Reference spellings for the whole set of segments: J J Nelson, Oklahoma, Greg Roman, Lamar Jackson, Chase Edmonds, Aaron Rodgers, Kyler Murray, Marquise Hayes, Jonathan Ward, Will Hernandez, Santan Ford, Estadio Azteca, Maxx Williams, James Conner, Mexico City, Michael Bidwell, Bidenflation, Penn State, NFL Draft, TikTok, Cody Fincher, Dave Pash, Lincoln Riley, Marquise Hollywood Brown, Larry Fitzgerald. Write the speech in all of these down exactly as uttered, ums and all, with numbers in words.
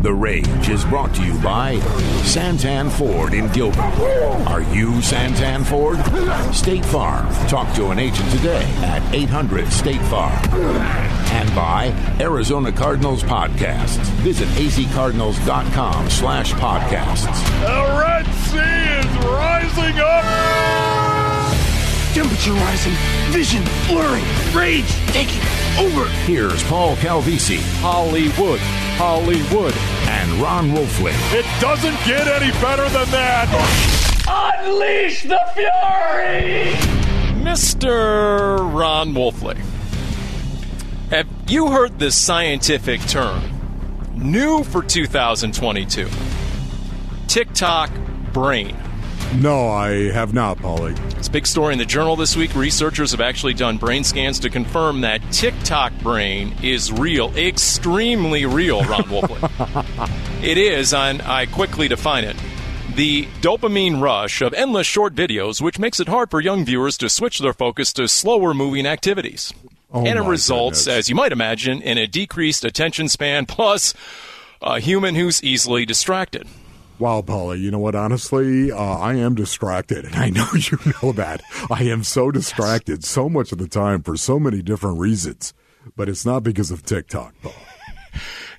The Rage is brought to you by Santan Ford in Gilbert. Are you Santan Ford? State Farm. Talk to an agent today at eight hundred State Farm. And by Arizona Cardinals Podcasts. Visit azcardinals.com slash podcasts. The Red Sea is rising up. Temperature rising. Vision blurring. Rage taking over. Here's Paul Calvisi. Hollywood. Hollywood. And Ron Wolfley. It doesn't get any better than that. Unleash the fury! Mister Ron Wolfley, have you heard this scientific term? New for two thousand twenty-two. TikTok brain. No, I have not, Paulie. It's a big story in the Journal this week. Researchers have actually done brain scans to confirm that TikTok brain is real, extremely real, Ron Wolfley. It is, and I quickly define it, the dopamine rush of endless short videos, which makes it hard for young viewers to switch their focus to slower moving activities. Oh, and it results, goodness. As you might imagine, in a decreased attention span, plus a human who's easily distracted. Wow, Paula, you know what? Honestly, uh, I am distracted, and I know you know that. I am so distracted so much of the time for so many different reasons, but it's not because of TikTok, Paula.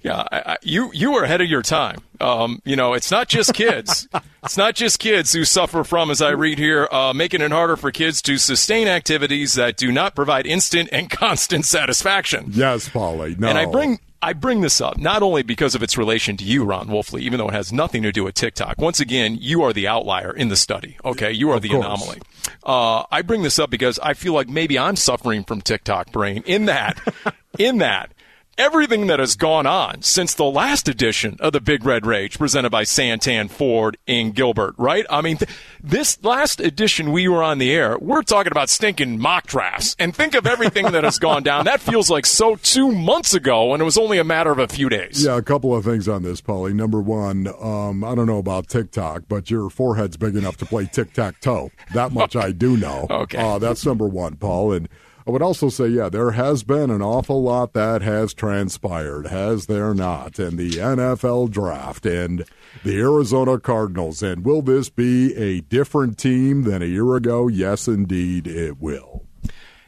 Yeah, I, I, you you are ahead of your time. Um, you know, it's not just kids. It's not just kids who suffer from, as I read here, uh, making it harder for kids to sustain activities that do not provide instant and constant satisfaction. Yes, Paula. No. And I bring... I bring this up not only because of its relation to you, Ron Wolfley, even though it has nothing to do with TikTok. Once again, you are the outlier in the study, okay? You are the anomaly. Uh, I bring this up because I feel like maybe I'm suffering from TikTok brain in that, in that, everything that has gone on since the last edition of the Big Red Rage presented by Santan Ford in Gilbert, right? I mean, th- this last edition we were on the air, we're talking about stinking mock drafts. And think of everything that has gone down. That feels like so two months ago, and it was only a matter of a few days. Yeah, a couple of things on this, Paulie. Number one, um, I don't know about TikTok, but your forehead's big enough to play tic-tac-toe. That much okay. I do know. Okay. Uh, that's number one, Paul. And I would also say, yeah, there has been an awful lot that has transpired, has there not? And the N F L draft and the Arizona Cardinals. And will this be a different team than a year ago? Yes, indeed, it will.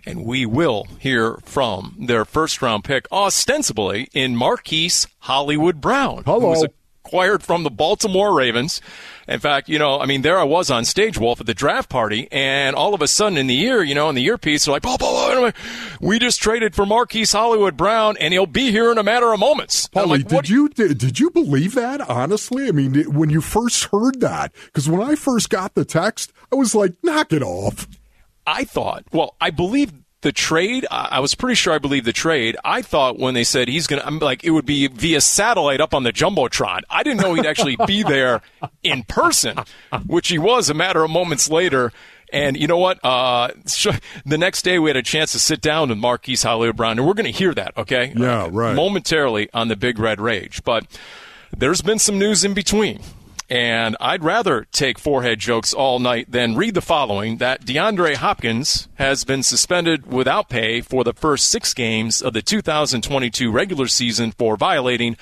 And we will hear from their first-round pick, ostensibly in Marquise Hollywood Brown. Hello. Who acquired from the Baltimore Ravens. In fact, you know, I mean, there I was on stage, Wolf, at the draft party, and all of a sudden in the ear, you know, in the earpiece, they're like, Paul, Paul, we just traded for Marquise Hollywood Brown, and he'll be here in a matter of moments. Paulie, like, did you did, did you believe that, honestly? I mean, when you first heard that, because when I first got the text, I was like, knock it off. I thought, well, I believed the trade, I was pretty sure I believed the trade. I thought when they said he's going to, I'm like, it would be via satellite up on the Jumbotron. I didn't know he'd actually be there in person, which he was a matter of moments later. And you know what? Uh, the next day we had a chance to sit down with Marquise Hollywood Brown, and we're going to hear that, okay? Yeah, right. Momentarily on the Big Red Rage. But there's been some news in between. And I'd rather take forehead jokes all night than read the following, that DeAndre Hopkins has been suspended without pay for the first six games of the two thousand twenty-two regular season for violating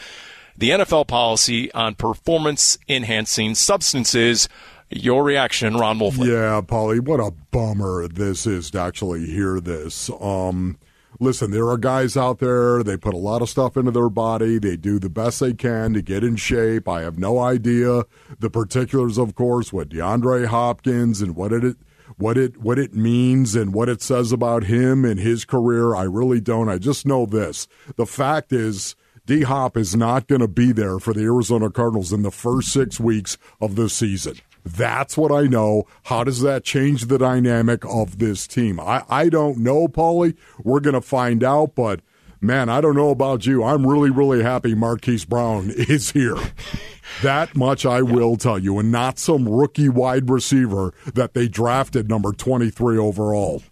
the N F L policy on performance-enhancing substances. Your reaction, Ron Wolfley. Yeah, Paulie, what a bummer this is to actually hear this. Um, listen, there are guys out there, they put a lot of stuff into their body, they do the best they can to get in shape. I have no idea the particulars, of course, with DeAndre Hopkins and what it what it what it means and what it says about him and his career. I really don't. I just know this. The fact is D-Hop is not going to be there for the Arizona Cardinals in the first six weeks of the season. That's what I know. How does that change the dynamic of this team? I, I don't know, Paulie. We're going to find out, but, man, I don't know about you. I'm really, really happy Marquise Brown is here. That much I will tell you, and not some rookie wide receiver that they drafted number twenty-three overall.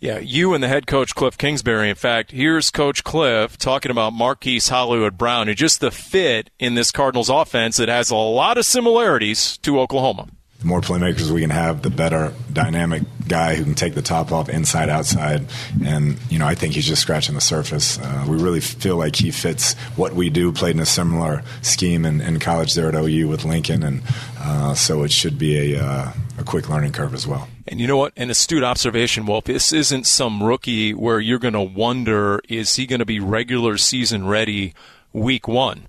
Yeah, you and the head coach, Kliff Kingsbury. In fact, here's Coach Kliff talking about Marquise Hollywood Brown, who just the fit in this Cardinals offense that has a lot of similarities to Oklahoma. The more playmakers we can have, the better dynamic guy who can take the top off inside, outside. And, you know, I think he's just scratching the surface. Uh, we really feel like he fits what we do, played in a similar scheme in, in college there at O U with Lincoln. And uh, so it should be a, uh, a quick learning curve as well. And you know what? An astute observation, Wolf. This isn't some rookie where you're going to wonder, is he going to be regular season ready week one?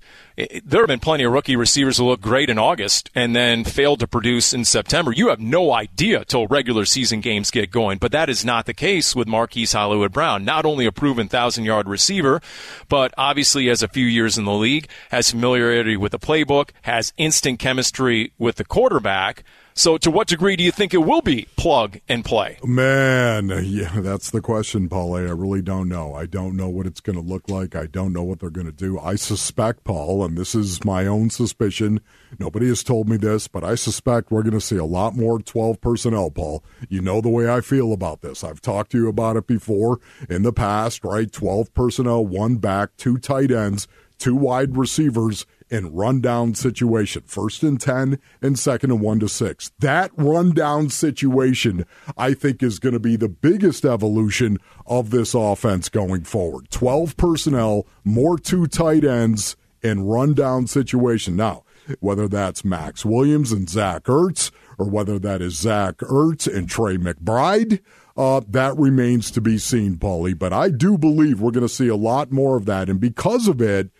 There have been plenty of rookie receivers who look great in August and then failed to produce in September. You have no idea till regular season games get going, but that is not the case with Marquise Hollywood Brown. Not only a proven thousand-yard receiver, but obviously has a few years in the league, has familiarity with the playbook, has instant chemistry with the quarterback. So to what degree do you think it will be plug and play? Man, yeah, that's the question, Paul. I really don't know. I don't know what it's going to look like. I don't know what they're going to do. I suspect, Paul, and this is my own suspicion, nobody has told me this, but I suspect we're going to see a lot more twelve personnel, Paul. You know the way I feel about this. I've talked to you about it before in the past, right? twelve personnel, one back, two tight ends, two wide receivers, in rundown situation, first and ten and second and one to six. That rundown situation, I think, is going to be the biggest evolution of this offense going forward. twelve personnel, more two tight ends, and rundown situation. Now, whether that's Maxx Williams and Zach Ertz, or whether that is Zach Ertz and Trey McBride, uh, that remains to be seen, Paulie. But I do believe we're going to see a lot more of that, and because of it,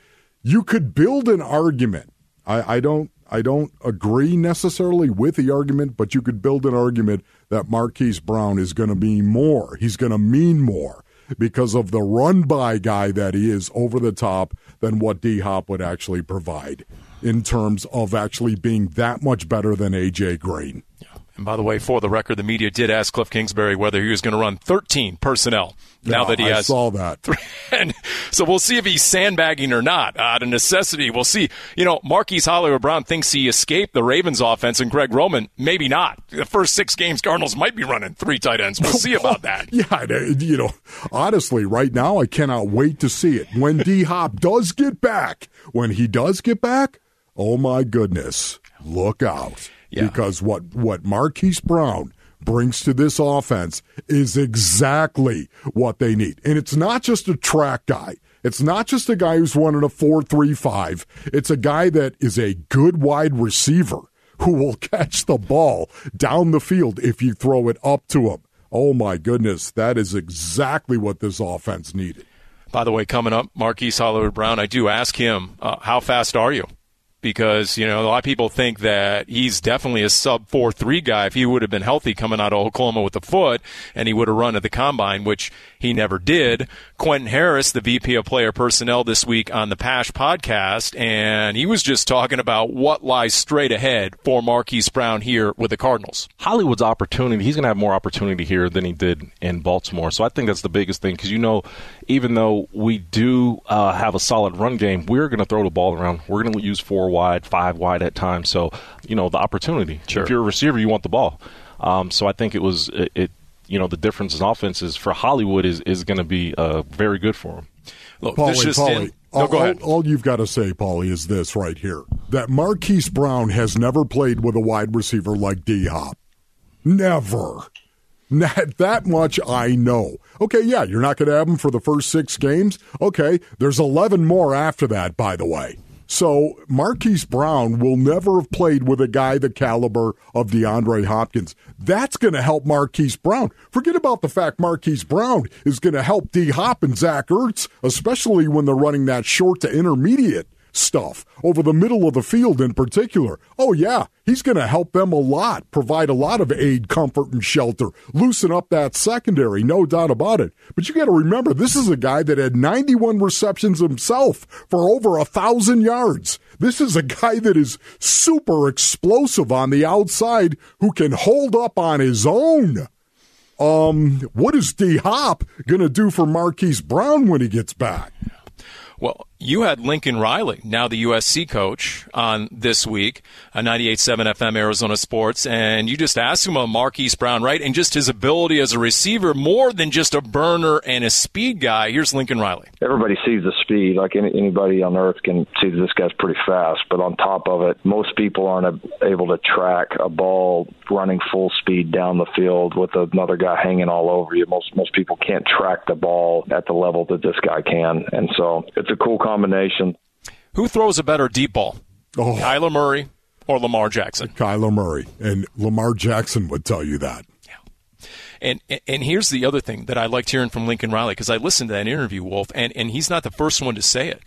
you could build an argument. I, I don't I don't agree necessarily with the argument, but you could build an argument that Marquise Brown is going to be more. He's going to mean more because of the run-by guy that he is over the top than what D-Hop would actually provide in terms of actually being that much better than A J. Green. And by the way, for the record, the media did ask Kliff Kingsbury whether he was going to run thirteen personnel now yeah, that he has. I saw that. Three. And so we'll see if he's sandbagging or not. Out of necessity, we'll see. You know, Marquise Hollywood Brown thinks he escaped the Ravens offense, and Greg Roman, maybe not. The first six games, Cardinals might be running three tight ends. We'll see about that. Yeah, you know, honestly, right now, I cannot wait to see it. When D-Hop does get back, when he does get back, oh my goodness, look out. Yeah. Because what, what Marquise Brown brings to this offense is exactly what they need. And it's not just a track guy. It's not just a guy who's running a four three five. It's a guy that is a good wide receiver who will catch the ball down the field if you throw it up to him. Oh, my goodness. That is exactly what this offense needed. By the way, coming up, Marquise Hollywood Brown, I do ask him, uh, how fast are you? Because, you know, a lot of people think that he's definitely a sub four three guy. If he would have been healthy coming out of Oklahoma with the foot, and he would have run at the combine, which he never did. Quentin Harris, the V P of Player Personnel this week on the Pash podcast, and he was just talking about what lies straight ahead for Marquise Brown here with the Cardinals. Hollywood's opportunity, he's going to have more opportunity here than he did in Baltimore. So I think that's the biggest thing because, you know, even though we do uh, have a solid run game, we're going to throw the ball around. We're going to use four wide, five wide at times. So, you know, the opportunity. Sure. If you're a receiver, you want the ball. Um, so I think it was, it, it, you know, the difference in offenses for Hollywood is, is going to be uh, very good for him. Look, Paulie, just Paulie, no, all, go ahead. All, all you've got to say, Paulie, is this right here, that Marquise Brown has never played with a wide receiver like D-Hop. Never. Not that much I know. Okay, yeah, you're not going to have him for the first six games. Okay, there's eleven more after that, by the way. So Marquise Brown will never have played with a guy the caliber of DeAndre Hopkins. That's going to help Marquise Brown. Forget about the fact Marquise Brown is going to help D-Hop and Zach Ertz, especially when they're running that short to intermediate stuff over the middle of the field in particular. Oh, yeah, he's going to help them a lot, provide a lot of aid, comfort, and shelter, loosen up that secondary, no doubt about it. But you got to remember, this is a guy that had ninety-one receptions himself for over one thousand yards. This is a guy that is super explosive on the outside who can hold up on his own. Um, what is D-Hop going to do for Marquise Brown when he gets back? Well, you had Lincoln Riley, now the U S C coach, on This Week, on ninety-eight point seven F M Arizona Sports, and you just asked him about Marquise Brown, right, and just his ability as a receiver, more than just a burner and a speed guy. Here's Lincoln Riley. Everybody sees the speed. Like any, anybody on earth can see this guy's pretty fast, but on top of it, most people aren't able to track a ball running full speed down the field with another guy hanging all over you. Most, most people can't track the ball at the level that this guy can, and so it's a cool combination. Who throws a better deep ball? Oh. Kyler Murray or Lamar Jackson? Kyler Murray, and Lamar Jackson would tell you that. Yeah. And and here's the other thing that I liked hearing from Lincoln Riley, because I listened to that interview, Wolf, and, and he's not the first one to say it,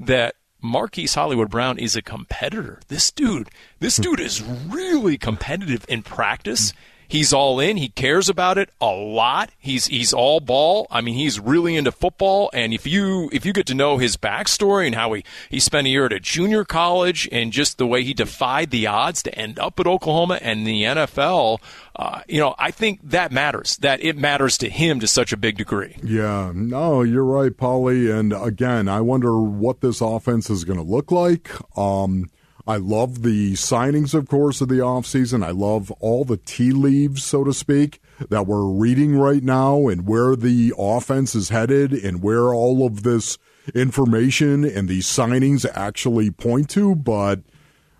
that Marquise Hollywood Brown is a competitor. This dude, this dude is really competitive in practice. He's all in. He cares about it a lot. He's he's all ball. I mean, he's really into football. And if you if you get to know his backstory and how he, he spent a year at a junior college and just the way he defied the odds to end up at Oklahoma and the N F L, uh, you know, I think that matters, that it matters to him to such a big degree. Yeah, no, you're right, Paulie. And, again, I wonder what this offense is going to look like. Um I love the signings, of course, of the offseason. I love all the tea leaves, so to speak, that we're reading right now and where the offense is headed and where all of this information and these signings actually point to. But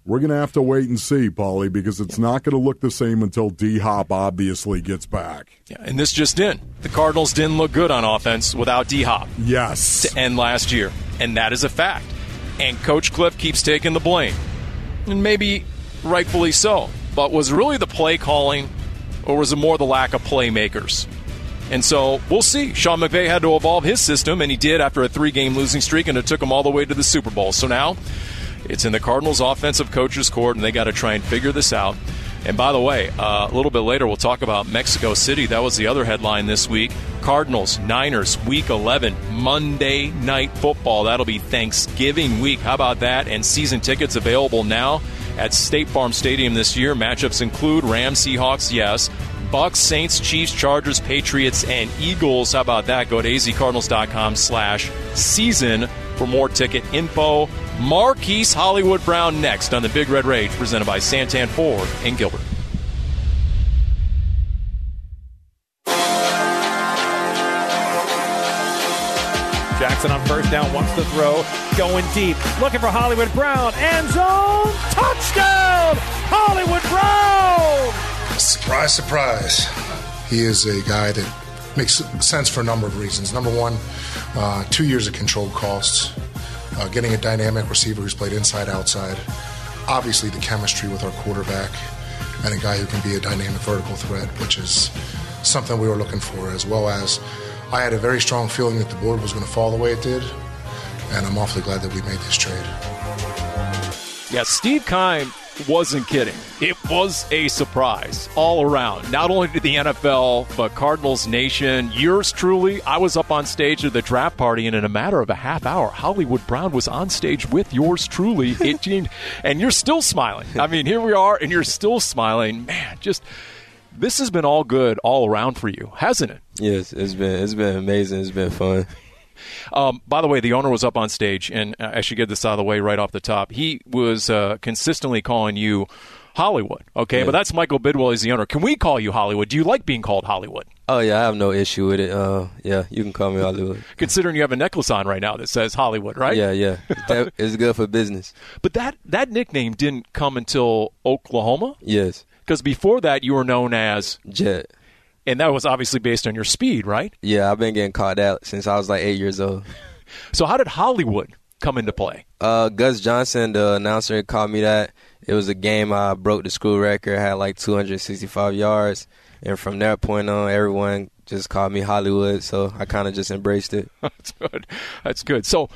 we're going to have to wait and see, Paulie, because it's not going to look the same until D-Hop obviously gets back. Yeah, and this just in. The Cardinals didn't look good on offense without D-Hop. Yes. To end last year. And that is a fact. And Coach Kliff keeps taking the blame. And maybe rightfully so. But was really the play calling, or was it more the lack of playmakers? And so we'll see. Sean McVay had to evolve his system, and he did after a three-game losing streak, and it took him all the way to the Super Bowl. So now it's in the Cardinals' offensive coach's court, and they got to try and figure this out. And by the way, uh, a little bit later we'll talk about Mexico City. That was the other headline this week. Cardinals, Niners, Week eleven, Monday Night Football. That'll be Thanksgiving week. How about that? And season tickets available now at State Farm Stadium this year. Matchups include Rams, Seahawks, yes, Bucks, Saints, Chiefs, Chargers, Patriots, and Eagles. How about that? Go to azcardinals.com slash season for more ticket info. Marquise Hollywood Brown next on the Big Red Rage, presented by Santan Ford and Gilbert. Jackson on first down, wants to throw, going deep, looking for Hollywood Brown, end zone, touchdown, Hollywood Brown! Surprise, surprise. He is a guy that makes sense for a number of reasons. Number one, uh, two years of controlled costs. Uh, getting a dynamic receiver who's played inside, outside. Obviously, the chemistry with our quarterback and a guy who can be a dynamic vertical threat, which is something we were looking for, as well as I had a very strong feeling that the board was going to fall the way it did, and I'm awfully glad that we made this trade. Yeah, Steve Keim wasn't kidding. It was a surprise all around, not only to the N F L, but Cardinals Nation. Yours truly, I was up on stage at the draft party, and in a matter of a half hour, Hollywood Brown was on stage with yours truly. It, and you're still smiling. I mean, here we are, and you're still smiling. Man, just this has been all good all around for you, hasn't it? Yes, it's been it's been amazing. It's been fun. Um, by the way, the owner was up on stage, and I should get this out of the way right off the top. He was uh, consistently calling you Hollywood, okay? Yeah. But that's Michael Bidwell. He's the owner. Can we call you Hollywood? Do you like being called Hollywood? Oh, yeah, I have no issue with it. Uh, yeah, you can call me Hollywood. Considering you have a necklace on right now that says Hollywood, right? Yeah, yeah. That, it's good for business. But that, that nickname didn't come until Oklahoma? Yes. Because before that, you were known as? Jet. And that was obviously based on your speed, right? Yeah, I've been getting caught out since I was like eight years old. So how did Hollywood come into play? Uh, Gus Johnson, the announcer, called me that. It was a game I broke the school record, had like two hundred sixty-five yards. And from that point on, everyone just called me Hollywood. So I kind of just embraced it. That's good. That's good. So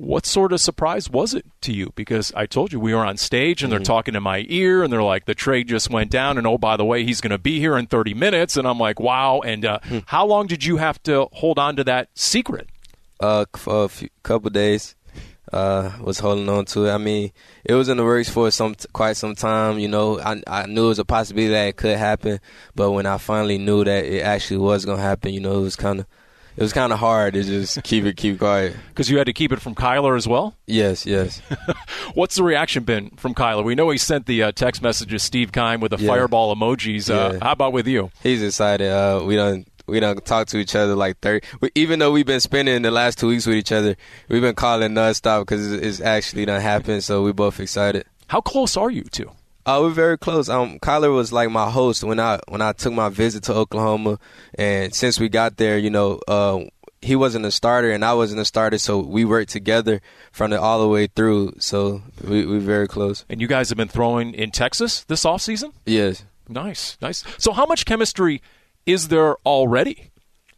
what sort of surprise was it to you? Because I told you we were on stage and they're talking in my ear and they're like, the trade just went down and, oh, by the way, he's going to be here in thirty minutes. And I'm like, wow. And uh, hmm. how long did you have to hold on to that secret? Uh, for a few, couple days. Uh, was holding on to it. I mean, it was in the works for some quite some time. You know, I I knew it was a possibility that it could happen. But when I finally knew that it actually was going to happen, you know, it was kind of it was kind of hard to just keep it keep quiet. Because you had to keep it from Kyler as well? Yes, yes. What's the reaction been from Kyler? We know he sent the uh, text message to Steve Keim with the yeah. fireball emojis. Uh, yeah. How about with you? He's excited. Uh, we done we done talked to each other like thirty. We, even though we've been spending the last two weeks with each other, we've been calling nonstop because it's, it's actually done happened. So we're both excited. How close are you two? Uh, we're very close. Um, Kyler was like my host when I when I took my visit to Oklahoma, and since we got there, you know, uh, he wasn't a starter and I wasn't a starter, so we worked together from the, all the way through. So we, we're very close. And you guys have been throwing in Texas this offseason? Yes. Nice, nice. So how much chemistry is there already?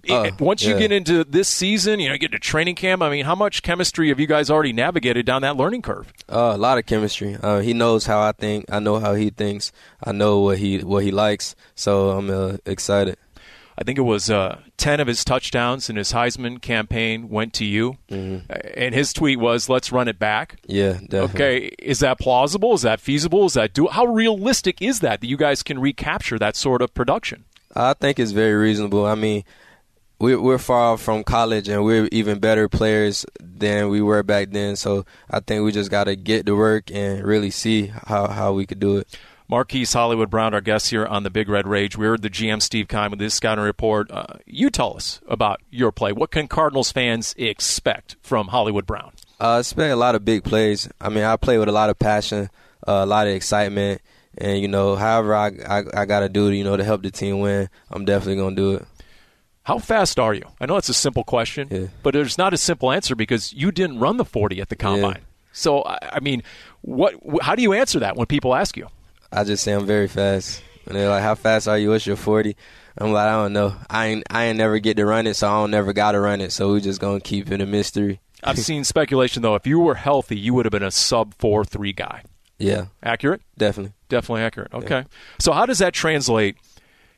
Uh, Once yeah. you get into this season, you know, get to training camp, I mean, how much chemistry have you guys already navigated down that learning curve? Uh, a lot of chemistry. Uh, he knows how I think. I know how he thinks. I know what he what he likes. So I'm uh, excited. I think it was uh, ten of his touchdowns in his Heisman campaign went to you. Mm-hmm. And his tweet was, let's run it back. Yeah, definitely. Okay, is that plausible? Is that feasible? Is that do- How realistic is that, that you guys can recapture that sort of production? I think it's very reasonable. I mean, we're far from college, and we're even better players than we were back then. So I think we just got to get to work and really see how, how we could do it. Marquise Hollywood Brown, our guest here on the Big Red Rage. We heard the G M, Steve Keim, with this scouting report. Uh, you tell us about your play. What can Cardinals fans expect from Hollywood Brown? Uh, expect a lot of big plays. I mean, I play with a lot of passion, uh, a lot of excitement. And, you know, however I, I, I got to do, you know, to help the team win, I'm definitely going to do it. How fast are you? I know that's a simple question, yeah. but there's not a simple answer because you didn't run the forty at the combine. Yeah. So, I mean, what? How do you answer that when people ask you? I just say I'm very fast. And they're like, how fast are you? What's your forty? I'm like, I don't know. I ain't, I ain't never get to run it, so I don't never got to run it. So we're just going to keep it a mystery. I've seen speculation, though. If you were healthy, you would have been a sub four three guy. Yeah. Accurate? Definitely. Definitely accurate. Okay. Yeah. So how does that translate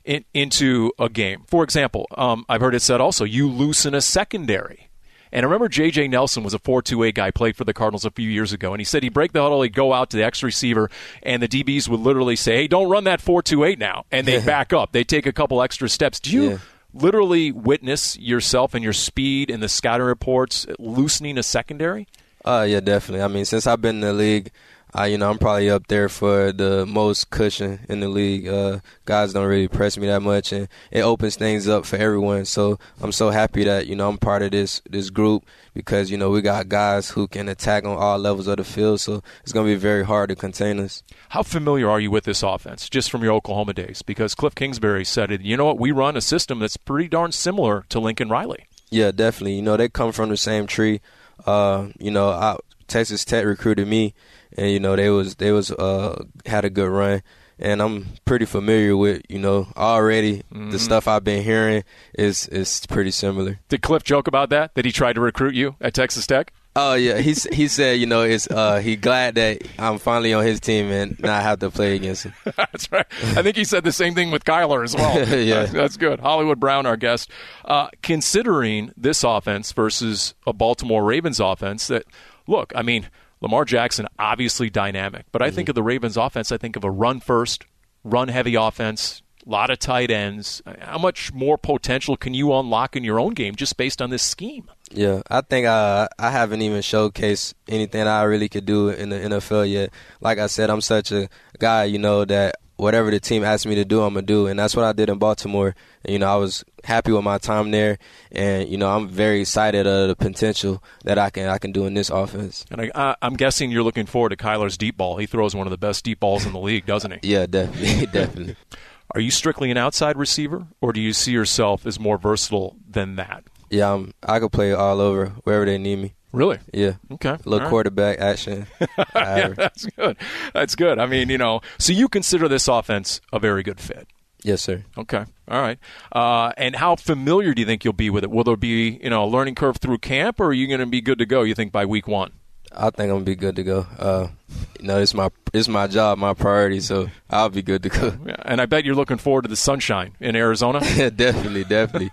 In, into a game? For example, um, I've heard it said also, you loosen a secondary. And I remember J J Nelson was a four two eight guy, played for the Cardinals a few years ago, and he said he'd break the huddle, he'd go out to the X receiver, and the D Bs would literally say, hey, don't run that four two eight now. And they back up. They take a couple extra steps. Do you yeah. literally witness yourself and your speed and the scouting reports loosening a secondary? Uh, yeah, definitely. I mean, since I've been in the league, I, you know, I'm probably up there for the most cushion in the league. Uh, guys don't really press me that much, and it opens things up for everyone. So I'm so happy that, you know, I'm part of this this group because, you know, we got guys who can attack on all levels of the field. So it's going to be very hard to contain us. How familiar are you with this offense just from your Oklahoma days? Because Kliff Kingsbury said it. You know what? We run a system that's pretty darn similar to Lincoln Riley. Yeah, definitely. You know, they come from the same tree. Uh, you know, I, Texas Tech recruited me. And, you know, they was they was uh, had a good run. And I'm pretty familiar with, you know, already mm-hmm. the stuff I've been hearing is is pretty similar. Did Kliff joke about that, that he tried to recruit you at Texas Tech? Oh, yeah. He he said, you know, it's uh, he glad that I'm finally on his team and not have to play against him. That's right. I think he said the same thing with Kyler as well. yeah. That's good. Hollywood Brown, our guest. Uh, considering this offense versus a Baltimore Ravens offense that, look, I mean – Lamar Jackson, obviously dynamic. But I mm-hmm. think of the Ravens offense, I think of a run-first, run-heavy offense, a lot of tight ends. How much more potential can you unlock in your own game just based on this scheme? Yeah, I think I, I haven't even showcased anything I really could do in the N F L yet. Like I said, I'm such a guy, you know, that whatever the team asks me to do, I'm going to do. And that's what I did in Baltimore. And, you know, I was happy with my time there. And, you know, I'm very excited of the potential that I can I can do in this offense. And I, I, I'm guessing you're looking forward to Kyler's deep ball. He throws one of the best deep balls in the league, doesn't he? yeah, definitely. definitely. Are you strictly an outside receiver, or do you see yourself as more versatile than that? Yeah, I'm, I could play all over, wherever they need me. Really? Yeah. Okay. A little right. quarterback action. yeah, that's good. That's good. I mean, you know, so you consider this offense a very good fit? Yes, sir. Okay. All right. Uh, and how familiar do you think you'll be with it? Will there be, you know, a learning curve through camp, or are you going to be good to go, you think, by week one? I think I'm going to be good to go. Uh, you know, it's my it's my job, my priority, so I'll be good to go. Yeah, and I bet you're looking forward to the sunshine in Arizona. definitely, definitely.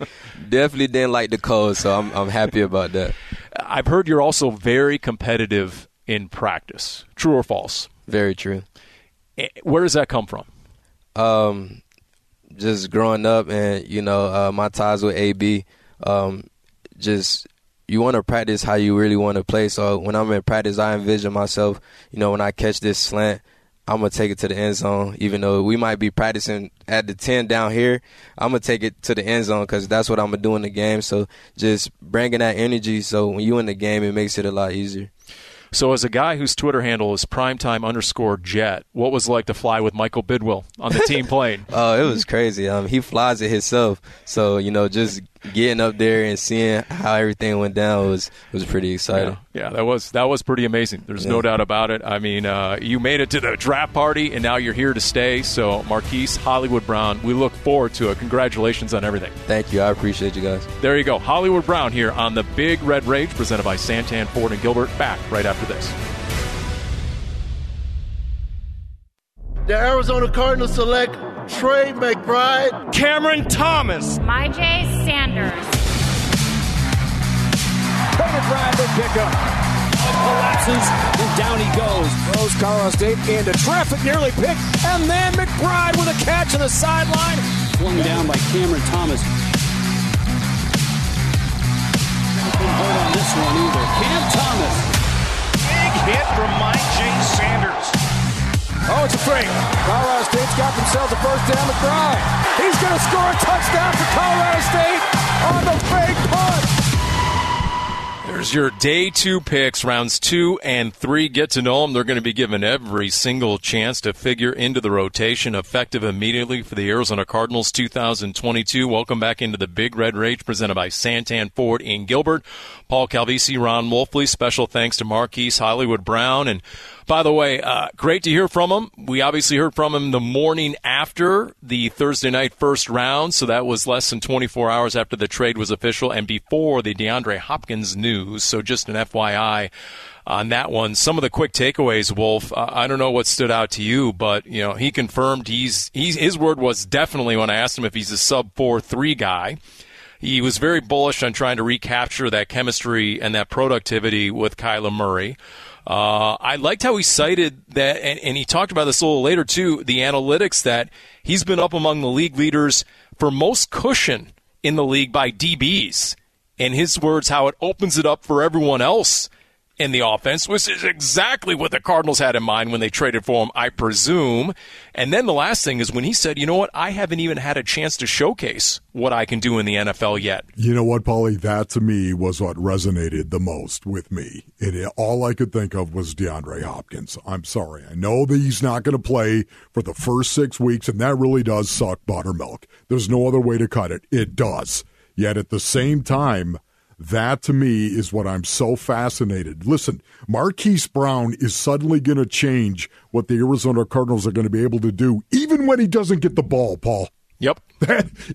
definitely didn't like the cold, so I'm I'm happy about that. I've heard you're also very competitive in practice. True or false? Very true. Where does that come from? Um, just growing up and, you know, uh, my ties with A B, um, just you want to practice how you really want to play. So when I'm in practice, I envision myself, you know, when I catch this slant, I'm going to take it to the end zone. Even though we might be practicing at the ten down here, I'm going to take it to the end zone because that's what I'm going to do in the game. So just bringing that energy. So when you in the game, it makes it a lot easier. So as a guy whose Twitter handle is primetime underscore jet, what was it like to fly with Michael Bidwell on the team plane? Oh, it was crazy. Um, he flies it himself. So, you know, just getting up there and seeing how everything went down was, was pretty exciting. Yeah, yeah, that was that was pretty amazing. There's yeah. no doubt about it. I mean, uh, you made it to the draft party, and now you're here to stay. So, Marquise Hollywood Brown, we look forward to it. Congratulations on everything. Thank you. I appreciate you guys. There you go. Hollywood Brown here on the Big Red Rage, presented by Santan Ford and Gilbert. Back right after this. The Arizona Cardinals select Trey McBride, Cameron Thomas, Myjai Sanders. Trey McBride will pick up, collapses, and down he goes. Throws Colorado State into traffic, nearly picked, and then McBride with a catch on the sideline, flung down by Cameron Thomas. Not been hurt on this one either. Cam Thomas, big hit from Myjai Sanders. Oh, it's a fake. Colorado State's got themselves a first down. McBride. He's going to score a touchdown for Colorado State on the fake punt. There's your day two picks. Rounds two and three. Get to know them. They're going to be given every single chance to figure into the rotation, effective immediately for the Arizona Cardinals two thousand twenty-two. Welcome back into the Big Red Rage, presented by Santan Ford in Gilbert. Paul Calvisi, Ron Wolfley. Special thanks to Marquise Hollywood Brown. And by the way, uh, great to hear from him. We obviously heard from him the morning after the Thursday night first round, so that was less than twenty-four hours after the trade was official and before the DeAndre Hopkins news. So just an F Y I on that one. Some of the quick takeaways, Wolf, uh, I don't know what stood out to you, but you know he confirmed he's, he's his word was definitely when I asked him if he's a sub four three guy. He was very bullish on trying to recapture that chemistry and that productivity with Kyler Murray. Uh, I liked how he cited that, and, and he talked about this a little later, too, the analytics that he's been up among the league leaders for most cushion in the league by D Bs. In his words, how it opens it up for everyone else in the offense, which is exactly what the Cardinals had in mind when they traded for him, I presume. And then the last thing is when he said, you know what, I haven't even had a chance to showcase what I can do in the N F L yet. You know what, Paulie, that to me was what resonated the most with me. It, all I could think of was DeAndre Hopkins. I'm sorry. I know that he's not going to play for the first six weeks, and that really does suck buttermilk. There's no other way to cut it. It does. Yet at the same time, that, to me, is what I'm so fascinated. Listen, Marquise Brown is suddenly going to change what the Arizona Cardinals are going to be able to do, even when he doesn't get the ball, Paul. Yep.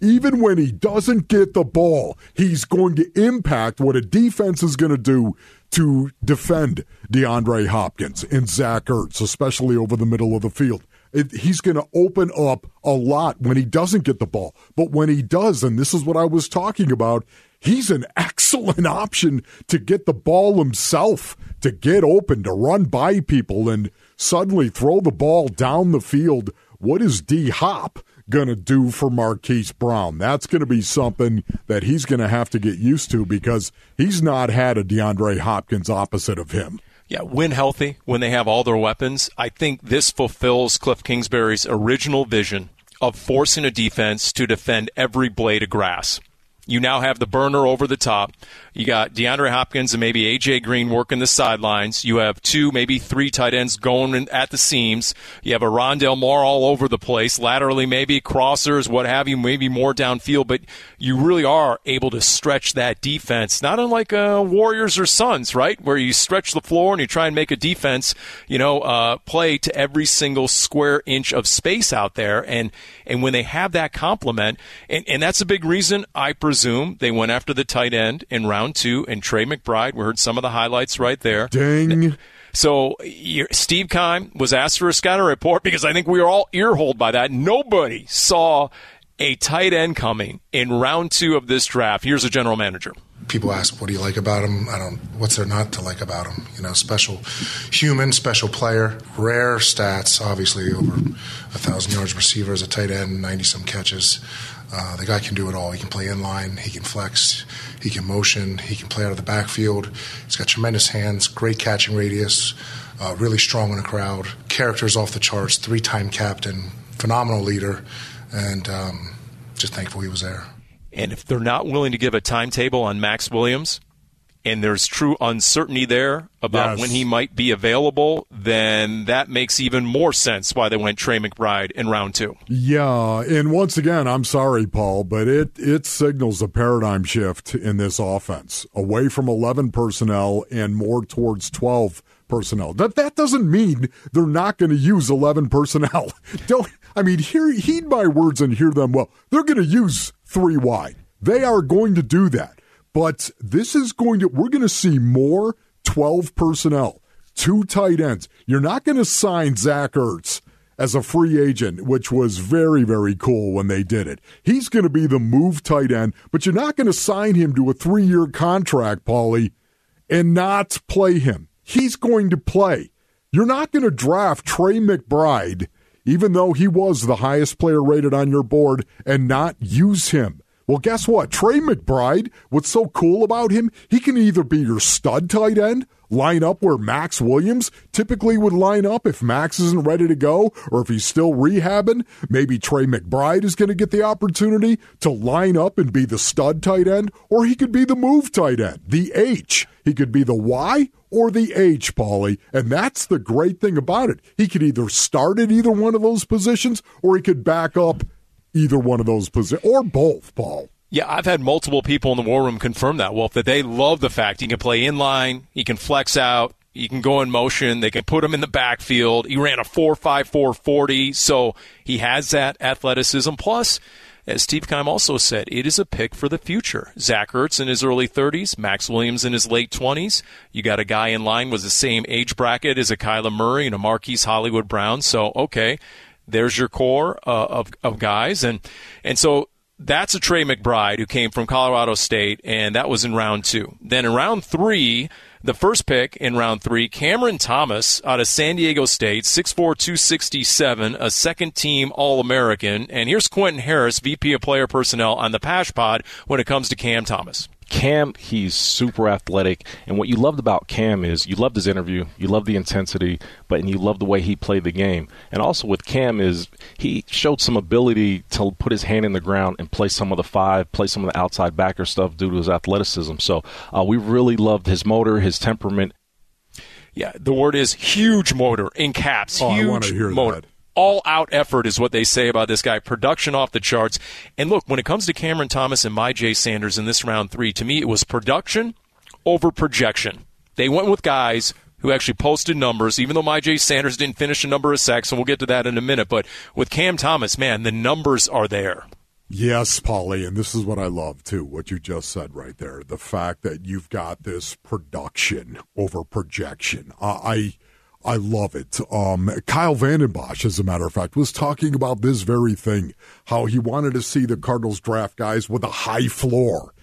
Even when he doesn't get the ball, he's going to impact what a defense is going to do to defend DeAndre Hopkins and Zach Ertz, especially over the middle of the field. It, he's going to open up a lot when he doesn't get the ball. But when he does, and this is what I was talking about, he's an excellent option to get the ball himself, to get open, to run by people, and suddenly throw the ball down the field. What is D-Hop going to do for Marquise Brown? That's going to be something that he's going to have to get used to because he's not had a DeAndre Hopkins opposite of him. Yeah, when healthy, when they have all their weapons, I think this fulfills Kliff Kingsbury's original vision of forcing a defense to defend every blade of grass. You now have the burner over the top. You got DeAndre Hopkins and maybe A J. Green working the sidelines. You have two, maybe three tight ends going in at the seams. You have a Rondale Moore all over the place, laterally maybe, crossers, what have you, maybe more downfield. But you really are able to stretch that defense, not unlike uh, Warriors or Suns, right, where you stretch the floor and you try and make a defense, you know, uh, play to every single square inch of space out there. And, and when they have that complement, and, and that's a big reason I presume Zoom. They went after the tight end in round two, and Trey McBride. We heard some of the highlights right there. Ding. So Steve Keim was asked for a scouting report because I think we were all earholed by that. Nobody saw a tight end coming in round two of this draft. Here's a general manager. People ask, what do you like about him? I don't. What's there not to like about him? You know, special human, special player, rare stats. Obviously, over a thousand yards receiver as a tight end, ninety some catches. Uh, the guy can do it all. He can play inline. He can flex. He can motion. He can play out of the backfield. He's got tremendous hands, great catching radius, uh, really strong in the crowd. Character's off the charts, three-time captain, phenomenal leader, and um, just thankful he was there. And if they're not willing to give a timetable on Maxx Williams, and there's true uncertainty there about yes. when he might be available, then that makes even more sense why they went Trey McBride in round two. Yeah, and once again, I'm sorry, Paul, but it, it signals a paradigm shift in this offense, away from eleven personnel and more towards twelve personnel. That, that doesn't mean they're not going to use eleven personnel. Don't I mean, hear, heed my words and hear them well. They're going to use three wide. They are going to do that. But this is going to, we're going to see more twelve personnel, two tight ends. You're not going to sign Zach Ertz as a free agent, which was very, very cool when they did it. He's going to be the move tight end, but you're not going to sign him to a three-year contract, Paulie, and not play him. He's going to play. You're not going to draft Trey McBride, even though he was the highest player rated on your board, and not use him. Well, guess what? Trey McBride, what's so cool about him, he can either be your stud tight end, line up where Maxx Williams typically would line up if Maxx isn't ready to go, or if he's still rehabbing, maybe Trey McBride is going to get the opportunity to line up and be the stud tight end, or he could be the move tight end, the H. He could be the Y or the H, Paulie, and that's the great thing about it. He could either start at either one of those positions, or he could back up either one of those positions, or both, Paul. Yeah, I've had multiple people in the war room confirm that, Wolf, that they love the fact he can play inline, he can flex out, he can go in motion, they can put him in the backfield. He ran a four five four forty, so he has that athleticism. Plus, as Steve Keim also said, it is a pick for the future. Zach Ertz in his early thirties, Maxx Williams in his late twenties. You got a guy in line was the same age bracket as a Kyler Murray and a Marquise Hollywood Brown, so okay. There's your core uh, of of guys, and and so that's a Trey McBride who came from Colorado State, and that was in round two. Then in round three, the first pick in round three, Cameron Thomas out of San Diego State, six four, two sixty-seven, a second-team All-American. And here's Quentin Harris, V P of Player Personnel on the PashPod when it comes to Cam Thomas. Cam, he's super athletic, and what you loved about Cam is you loved his interview, you loved the intensity, but and you loved the way he played the game. And also with Cam is he showed some ability to put his hand in the ground and play some of the five, play some of the outside backer stuff due to his athleticism. So uh, we really loved his motor, his temperament. Yeah, the word is huge motor in caps. Oh, huge I want to hear motor. That. All-out effort is what they say about this guy. Production off the charts. And look, when it comes to Cameron Thomas and Myjai Sanders in this round three, to me it was production over projection. They went with guys who actually posted numbers, even though Myjai Sanders didn't finish a number of sacks, and we'll get to that in a minute. But with Cam Thomas, man, the numbers are there. Yes, Paulie, and this is what I love, too, what you just said right there, the fact that you've got this production over projection. Uh, I... I love it. Um, Kyle Vandenbosch, as a matter of fact, was talking about this very thing, how he wanted to see the Cardinals draft guys with a high floor,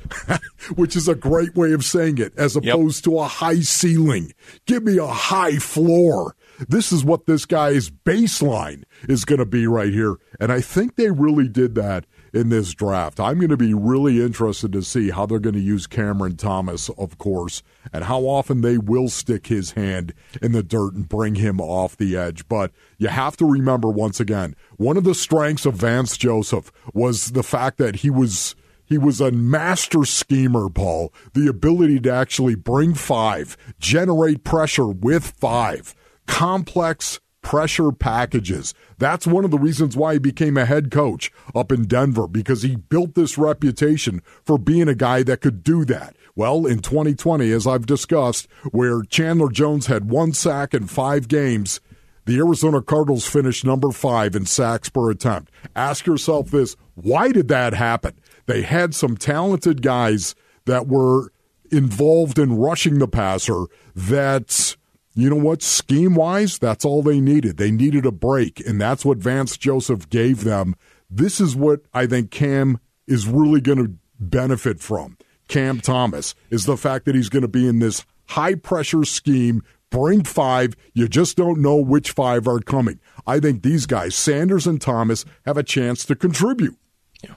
which is a great way of saying it, as opposed yep. to a high ceiling. Give me a high floor. This is what this guy's baseline is going to be right here. And I think they really did that in this draft. I'm going to be really interested to see how they're going to use Cameron Thomas, of course, and how often they will stick his hand in the dirt and bring him off the edge. But you have to remember, once again, one of the strengths of Vance Joseph was the fact that he was he was a master schemer, Paul, the ability to actually bring five, generate pressure with five, complex pressure packages. That's one of the reasons why he became a head coach up in Denver, because he built this reputation for being a guy that could do that. Well, in twenty twenty, as I've discussed, where Chandler Jones had one sack in five games, the Arizona Cardinals finished number five in sacks per attempt. Ask yourself this, why did that happen? They had some talented guys that were involved in rushing the passer that's You know what? Scheme-wise, that's all they needed. They needed a break, and that's what Vance Joseph gave them. This is what I think Cam is really going to benefit from. Cam Thomas is the fact that he's going to be in this high-pressure scheme. Bring five. You just don't know which five are coming. I think these guys, Sanders and Thomas, have a chance to contribute. Yeah.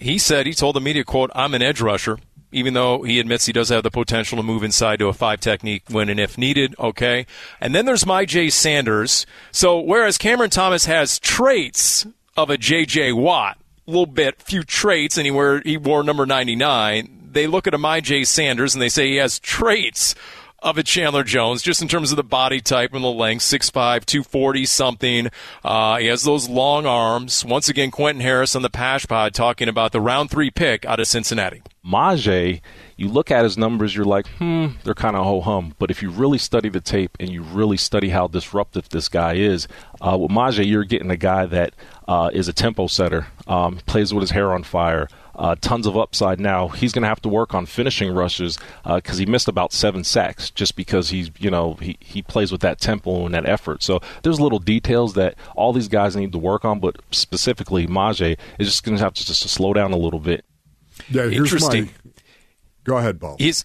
He said, he told the media, quote, "I'm an edge rusher," even though he admits he does have the potential to move inside to a five technique when and if needed, okay? And then there's Myjai Sanders. So whereas Cameron Thomas has traits of a J J. Watt, a little bit, few traits, anywhere he wore number ninety-nine, they look at a Myjai Sanders and they say he has traits of a Chandler Jones, just in terms of the body type and the length, six five, two forty something. Uh, he has those long arms. Once again, Quentin Harris on the PashPod talking about the round three pick out of Cincinnati. Myjai, you look at his numbers, you're like, hmm, they're kind of ho-hum. But if you really study the tape and you really study how disruptive this guy is, uh, with Myjai, you're getting a guy that uh, is a tempo setter, um, plays with his hair on fire. Uh, tons of upside. Now he's going to have to work on finishing rushes because uh, he missed about seven sacks just because he's you know he, he plays with that tempo and that effort. So there's little details that all these guys need to work on, but specifically Myjai is just going to have to just slow down a little bit. Yeah, here's interesting. My... Go ahead, Bob. His,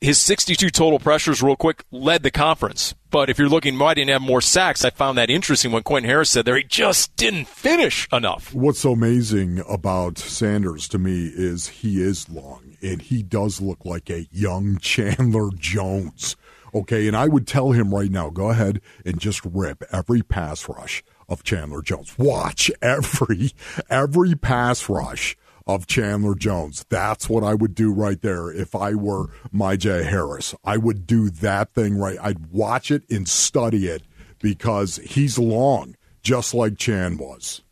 his sixty-two total pressures, real quick, led the conference. But if you're looking, why didn't have more sacks? I found that interesting when Quentin Harris said there he just didn't finish enough. What's so amazing about Sanders to me is he is long, and he does look like a young Chandler Jones. Okay, and I would tell him right now, go ahead and just rip every pass rush of Chandler Jones. Watch every every pass rush of Chandler Jones. That's what I would do right there if I were Myjai Harris. I would do that thing right. I'd watch it and study it because he's long, just like Chan was.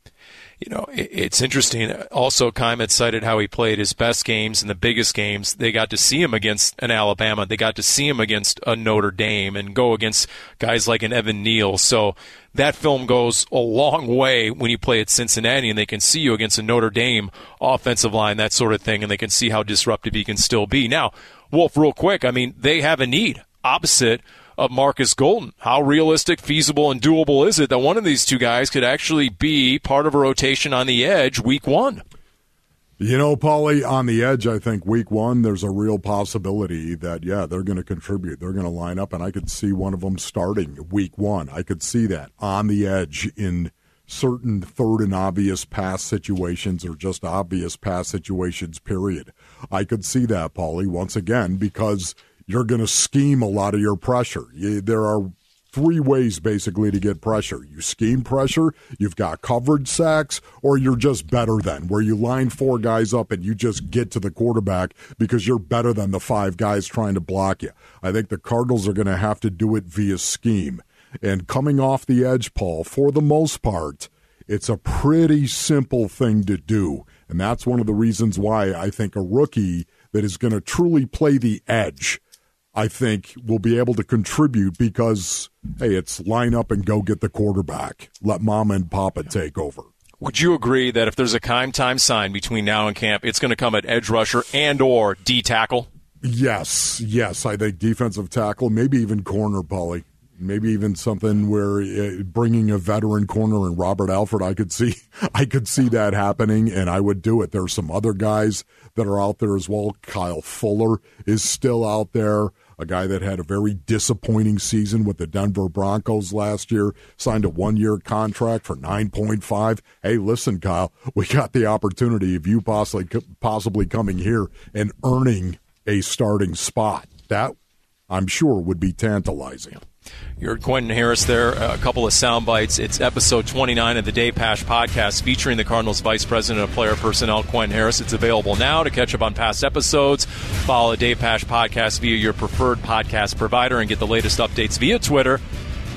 You know, it's interesting. Also, Keim had cited how he played his best games and the biggest games. They got to see him against an Alabama. They got to see him against a Notre Dame and go against guys like an Evan Neal. So that film goes a long way when you play at Cincinnati and they can see you against a Notre Dame offensive line, that sort of thing, and they can see how disruptive he can still be. Now, Wolf, real quick, I mean, they have a need opposite of Marcus Golden. How realistic, feasible, and doable is it that one of these two guys could actually be part of a rotation on the edge week one? You know, Paulie, on the edge, I think week one, there's a real possibility that, yeah, they're going to contribute. They're going to line up, and I could see one of them starting week one. I could see that on the edge in certain third and obvious pass situations or just obvious pass situations, period. I could see that, Paulie, once again, because you're going to scheme a lot of your pressure. You, there are three ways, basically, to get pressure. You scheme pressure, you've got coverage sacks, or you're just better than, where you line four guys up and you just get to the quarterback because you're better than the five guys trying to block you. I think the Cardinals are going to have to do it via scheme. And coming off the edge, Paul, for the most part, it's a pretty simple thing to do. And that's one of the reasons why I think a rookie that is going to truly play the edge, I think, will be able to contribute because, hey, it's line up and go get the quarterback. Let Mama and Papa take over. Would you agree that if there's a Keim time sign between now and camp, it's going to come at edge rusher and or D-tackle? Yes, yes. I think defensive tackle, maybe even corner, Paulie. Maybe even something where it, bringing a veteran corner and Robert Alford, I could see I could see that happening, and I would do it. There's some other guys that are out there as well. Kyle Fuller is still out there, a guy that had a very disappointing season with the Denver Broncos last year, signed a one-year contract for nine point five. Hey, listen, Kyle, we got the opportunity of you possibly possibly coming here and earning a starting spot. That, I'm sure, would be tantalizing. You heard Quentin Harris there, a couple of sound bites. It's episode twenty-nine of the Day Pash podcast featuring the Cardinals Vice President of Player Personnel, Quentin Harris. It's available now to catch up on past episodes. Follow the Day Pash podcast via your preferred podcast provider and get the latest updates via Twitter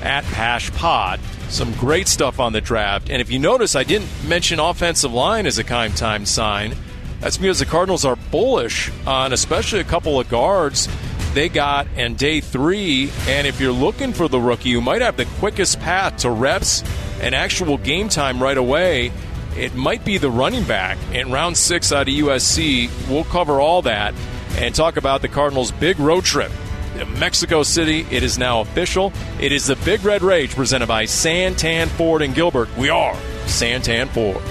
at PashPod. Some great stuff on the draft. And if you notice, I didn't mention offensive line as a Keim time sign. That's because the Cardinals are bullish on especially a couple of guards they got in day three, and if you're looking for the rookie who might have the quickest path to reps and actual game time right away, it might be the running back in round six out of U S C. We'll cover all that and talk about the Cardinals' big road trip to Mexico City. It is now official. It is the Big Red Rage presented by Santan Ford and Gilbert. We are Santan Ford.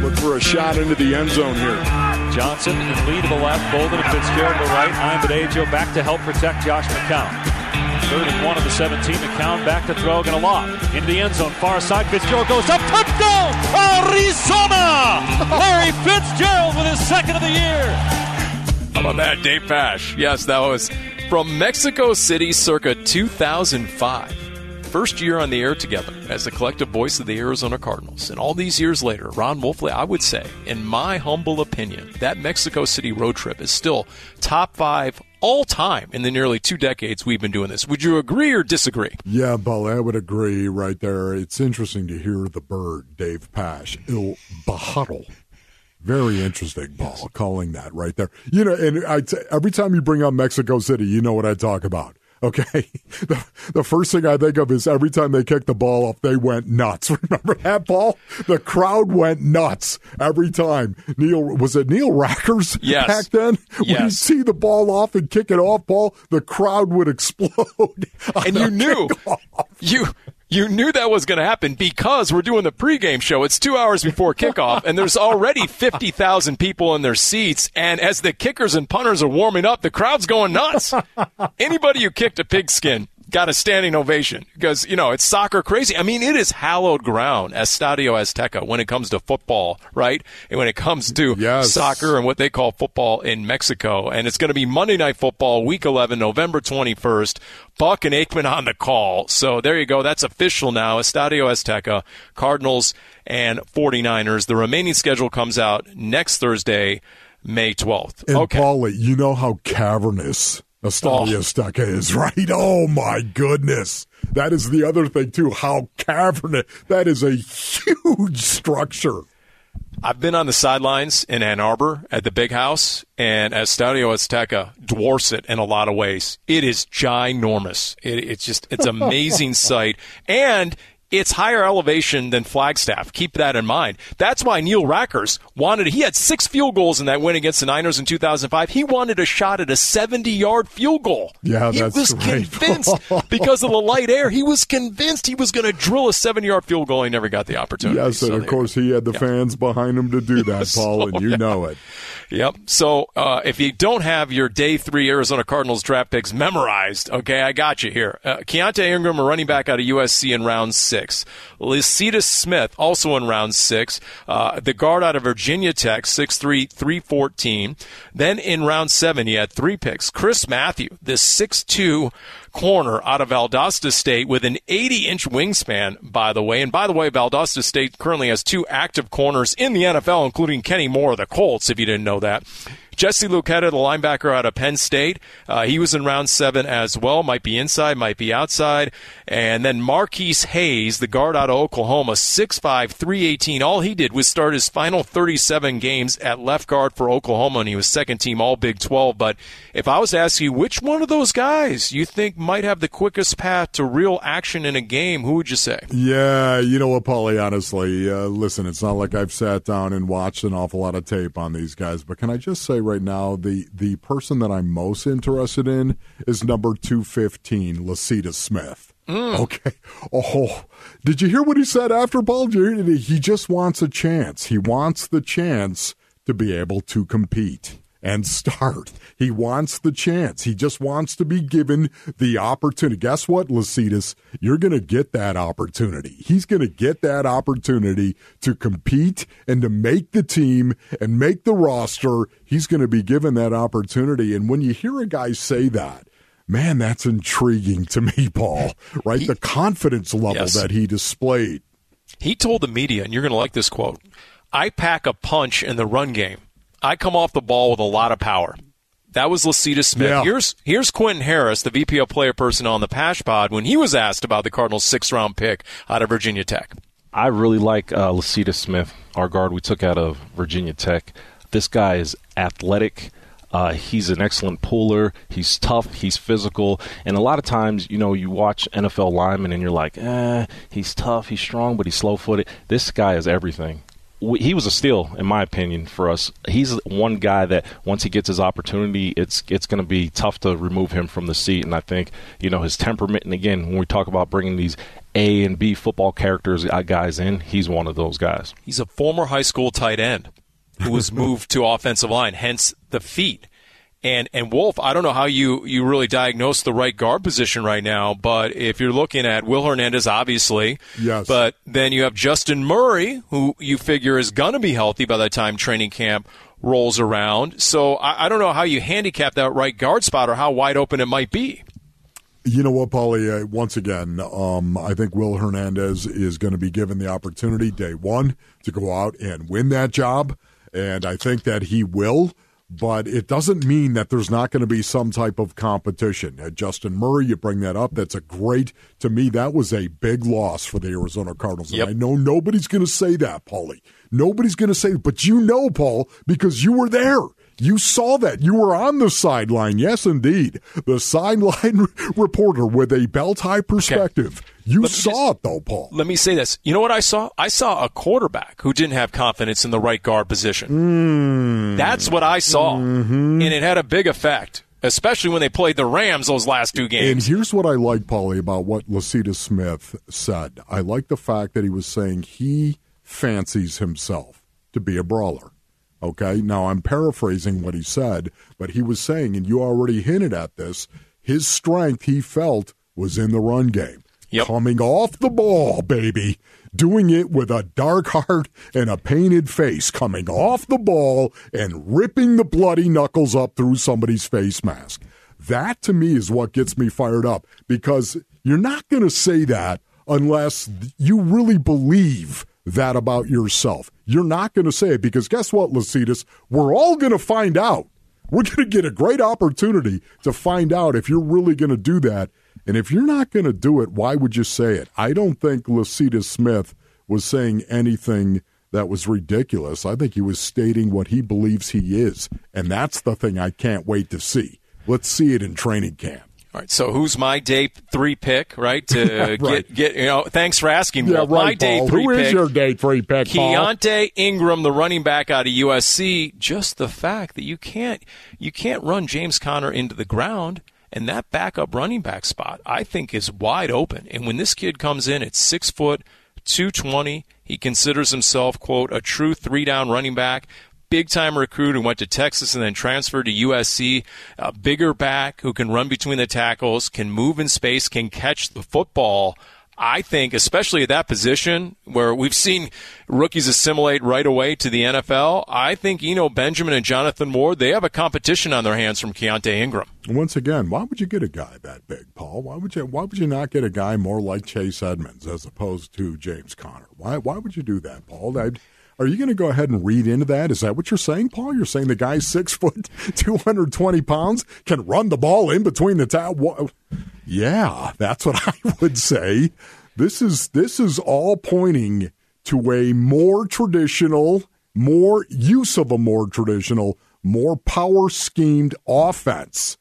Look for a shot into the end zone here. Johnson in lead to the left, Bolden and Fitzgerald to the right. I'm at Ajo back to help protect Josh McCown. Third and one of the seventeen. McCown back to throw, going to lob. Into the end zone, far side. Fitzgerald goes up. Touchdown, Arizona! Larry Fitzgerald with his second of the year. How about that, Dave Pash? Yes, that was from Mexico City circa two thousand five. First year on the air together as the collective voice of the Arizona Cardinals. And all these years later, Ron Wolfley, I would say, in my humble opinion, that Mexico City road trip is still top five all time in the nearly two decades we've been doing this. Would you agree or disagree? Yeah, Bally, I would agree right there. It's interesting to hear the bird, Dave Pash, Il Pájaro. Very interesting, Paul, yes. Calling that right there. You know, and I t- every time you bring up Mexico City, you know what I talk about. Okay, the, the first thing I think of is every time they kicked the ball off, they went nuts. Remember that, Paul? The crowd went nuts every time. Neil was it Neil Rackers yes. back then? Yes. When you see the ball off and kick it off, Paul, the crowd would explode. And you knew you you knew that was going to happen because we're doing the pregame show. It's two hours before kickoff, and there's already fifty thousand people in their seats. And as the kickers and punters are warming up, the crowd's going nuts. Anybody who kicked a pigskin got a standing ovation because, you know, it's soccer crazy. I mean, it is hallowed ground, Estadio Azteca, when it comes to football, right? And when it comes to yes. soccer and what they call football in Mexico. And it's going to be Monday Night Football, Week eleven, November twenty-first. Buck and Aikman on the call. So there you go. That's official now. Estadio Azteca, Cardinals and forty-niners. The remaining schedule comes out next Thursday, May twelfth. And, okay. Paulie, you know how cavernous Estadio Azteca is, right? Oh, my goodness. That is the other thing, too. How cavernous. That is a huge structure. I've been on the sidelines in Ann Arbor at the Big House, and Estadio Azteca dwarfs it in a lot of ways. It is ginormous. It, it's just, it's an amazing sight. And it's higher elevation than Flagstaff. Keep that in mind. That's why Neil Rackers wanted – he had six field goals in that win against the Niners in two thousand five. He wanted a shot at a seventy-yard field goal. Yeah, he that's He was great. Convinced because of the light air. He was convinced he was going to drill a seventy-yard field goal. He never got the opportunity. Yes, so and, of course, he had the yeah. fans behind him to do that, Paul, so, and you yeah. know it. Yep. So uh, if you don't have your day three Arizona Cardinals draft picks memorized, okay, I got you here. Uh, Keaontay Ingram, a running back out of U S C in round six. Lecitus Smith, also in round six. Uh, the guard out of Virginia Tech, six three, three fourteen. Then in round seven, he had three picks. Chris Matthew, this six two corner out of Valdosta State with an eighty-inch wingspan, by the way. And by the way, Valdosta State currently has two active corners in the N F L, including Kenny Moore of the Colts, if you didn't know that. Jesse Lucchetta, the linebacker out of Penn State, uh, he was in round seven as well. Might be inside, might be outside. And then Marquise Hayes, the guard out of Oklahoma, six five, three eighteen. All he did was start his final thirty-seven games at left guard for Oklahoma, and he was second team all Big twelve. But if I was to ask you which one of those guys you think might have the quickest path to real action in a game, who would you say? Yeah, you know what, Paulie, honestly, uh, listen, it's not like I've sat down and watched an awful lot of tape on these guys, but can I just say right now, the, the person that I'm most interested in is number two fifteen, Lecitus Smith. Mm. Okay. Oh, did you hear what he said after, Paul? He just wants a chance. He wants the chance to be able to compete and start. He wants the chance. He just wants to be given the opportunity. Guess what, Lecitus? You're going to get that opportunity. He's going to get that opportunity to compete and to make the team and make the roster. He's going to be given that opportunity. And when you hear a guy say that, man, that's intriguing to me, Paul, right? He, the confidence level yes. that he displayed. He told the media, and you're going to like this quote, "I pack a punch in the run game. I come off the ball with a lot of power." That was Lecitus Smith. Yeah. Here's here's Quentin Harris, the V P of player personnel on the PashPod, when he was asked about the Cardinals' sixth-round pick out of Virginia Tech. I really like uh, Lecitus Smith, our guard we took out of Virginia Tech. This guy is athletic. Uh, he's an excellent puller. He's tough. He's physical. And a lot of times, you know, you watch N F L linemen and you're like, eh, he's tough, he's strong, but he's slow-footed. This guy is everything. He was a steal, in my opinion, for us. He's one guy that once he gets his opportunity, it's it's going to be tough to remove him from the seat. And I think, you know, his temperament, and again, when we talk about bringing these A and B football characters guys in, he's one of those guys. He's a former high school tight end. who was moved to offensive line, hence the feet. And and Wolf, I don't know how you, you really diagnose the right guard position right now, but if you're looking at Will Hernandez, obviously, yes. But then you have Justin Murray, who you figure is going to be healthy by the time training camp rolls around. So I, I don't know how you handicap that right guard spot or how wide open it might be. You know what, Paulie, uh, once again, um, I think Will Hernandez is going to be given the opportunity day one to go out and win that job, and I think that he will. But it doesn't mean that there's not going to be some type of competition. Uh, Justin Murray, you bring that up. That's a great, to me, that was a big loss for the Arizona Cardinals. Yep. And I know nobody's going to say that, Paulie. Nobody's going to say, but you know, Paul, because you were there. You saw that. You were on the sideline. Yes, indeed. The sideline re- reporter with a belt-high perspective. Okay. You let saw just, it, though, Paul. Let me say this. You know what I saw? I saw a quarterback who didn't have confidence in the right guard position. Mm. That's what I saw, mm-hmm. and it had a big effect, especially when they played the Rams those last two games. And here's what I like, Paulie, about what Lecitus Smith said. I like the fact that he was saying he fancies himself to be a brawler. Okay, now I'm paraphrasing what he said, but he was saying, and you already hinted at this, his strength, he felt, was in the run game. Yep. Coming off the ball, baby, doing it with a dark heart and a painted face, coming off the ball and ripping the bloody knuckles up through somebody's face mask. That, to me, is what gets me fired up, because you're not going to say that unless you really believe that about yourself. You're not going to say it, because guess what, Lecitus? We're all going to find out. We're going to get a great opportunity to find out if you're really going to do that. And if you're not going to do it, why would you say it? I don't think Lecitus Smith was saying anything that was ridiculous. I think he was stating what he believes he is, and that's the thing I can't wait to see. Let's see it in training camp. All right, so who's my day three pick, right? To yeah, right. Get, get, you know, thanks for asking. Yeah, well, right, my day Paul. Three Who pick. Who is your day three pick, Keaontay Ingram, the running back out of U S C. Just the fact that you can't, you can't run James Conner into the ground, and that backup running back spot, I think, is wide open. And when this kid comes in at six foot, two twenty, he considers himself, quote, a true three-down running back. Big-time recruit who went to Texas and then transferred to U S C, a bigger back who can run between the tackles, can move in space, can catch the football. I think, especially at that position where we've seen rookies assimilate right away to the N F L, I think Eno Benjamin and Jonathan Ward, they have a competition on their hands from Keaontay Ingram. Once again, why would you get a guy that big, Paul? Why would you Why would you not get a guy more like Chase Edmonds as opposed to James Conner? Why, why would you do that, Paul? That Are you going to go ahead and read into that? Is that what you're saying, Paul? You're saying the guy's six foot, two hundred twenty pounds, can run the ball in between the ta- what? Yeah, that's what I would say. This is this is all pointing to a more traditional, more use of a more traditional, more power-schemed offense.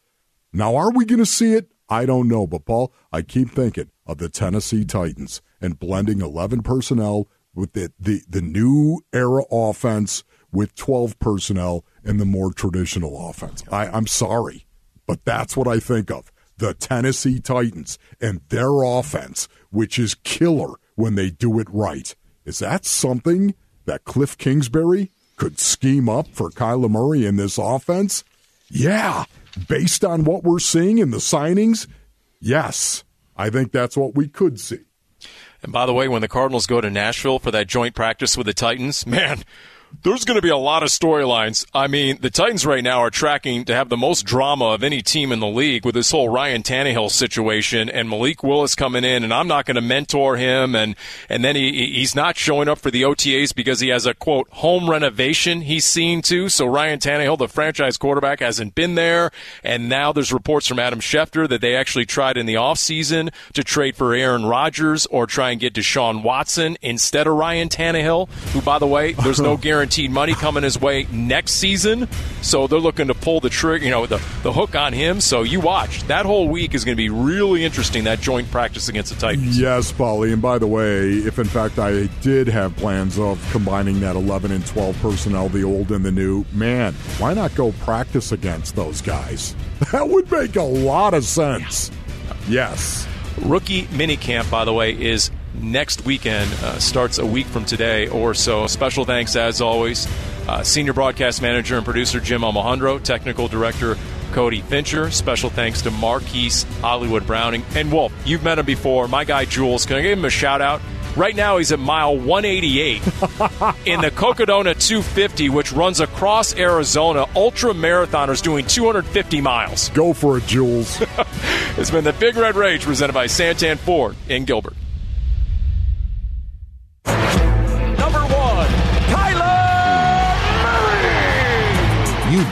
Now, are we going to see it? I don't know, but, Paul, I keep thinking of the Tennessee Titans and blending eleven personnel with the, the, the new era offense with twelve personnel and the more traditional offense. I, I'm sorry, but that's what I think of. The Tennessee Titans and their offense, which is killer when they do it right. Is that something that Kliff Kingsbury could scheme up for Kyler Murray in this offense? Yeah, based on what we're seeing in the signings, yes, I think that's what we could see. And by the way, when the Cardinals go to Nashville for that joint practice with the Titans, man, there's going to be a lot of storylines. I mean, the Titans right now are tracking to have the most drama of any team in the league with this whole Ryan Tannehill situation and Malik Willis coming in, and I'm not going to mentor him, and, and then he he's not showing up for the O T As because he has a, quote, home renovation he's seen to. So Ryan Tannehill, the franchise quarterback, hasn't been there, and now there's reports from Adam Schefter that they actually tried in the offseason to trade for Aaron Rodgers or try and get Deshaun Watson instead of Ryan Tannehill, who, by the way, there's no guarantee money coming his way next season, so they're looking to pull the trigger, you know, the, the hook on him. So you watch. That whole week is going to be really interesting, that joint practice against the Titans. Yes, Paulie, and by the way, if in fact I did have plans of combining that eleven and twelve personnel, the old and the new, man, why not go practice against those guys? That would make a lot of sense. Yeah. Yes. Rookie minicamp, by the way, is next weekend, uh, starts a week from today or so. Special thanks, as always, Uh, senior broadcast manager and producer Jim Almohandro, technical director Cody Fincher. Special thanks to Marquise Hollywood Brown. And Wolf, you've met him before. My guy Jules, can I give him a shout out? Right now he's at mile one eighty-eight in the Cocodona two fifty, which runs across Arizona. Ultra marathoners doing two hundred fifty miles. Go for it, Jules. It's been the Big Red Rage presented by Santan Ford in Gilbert. You've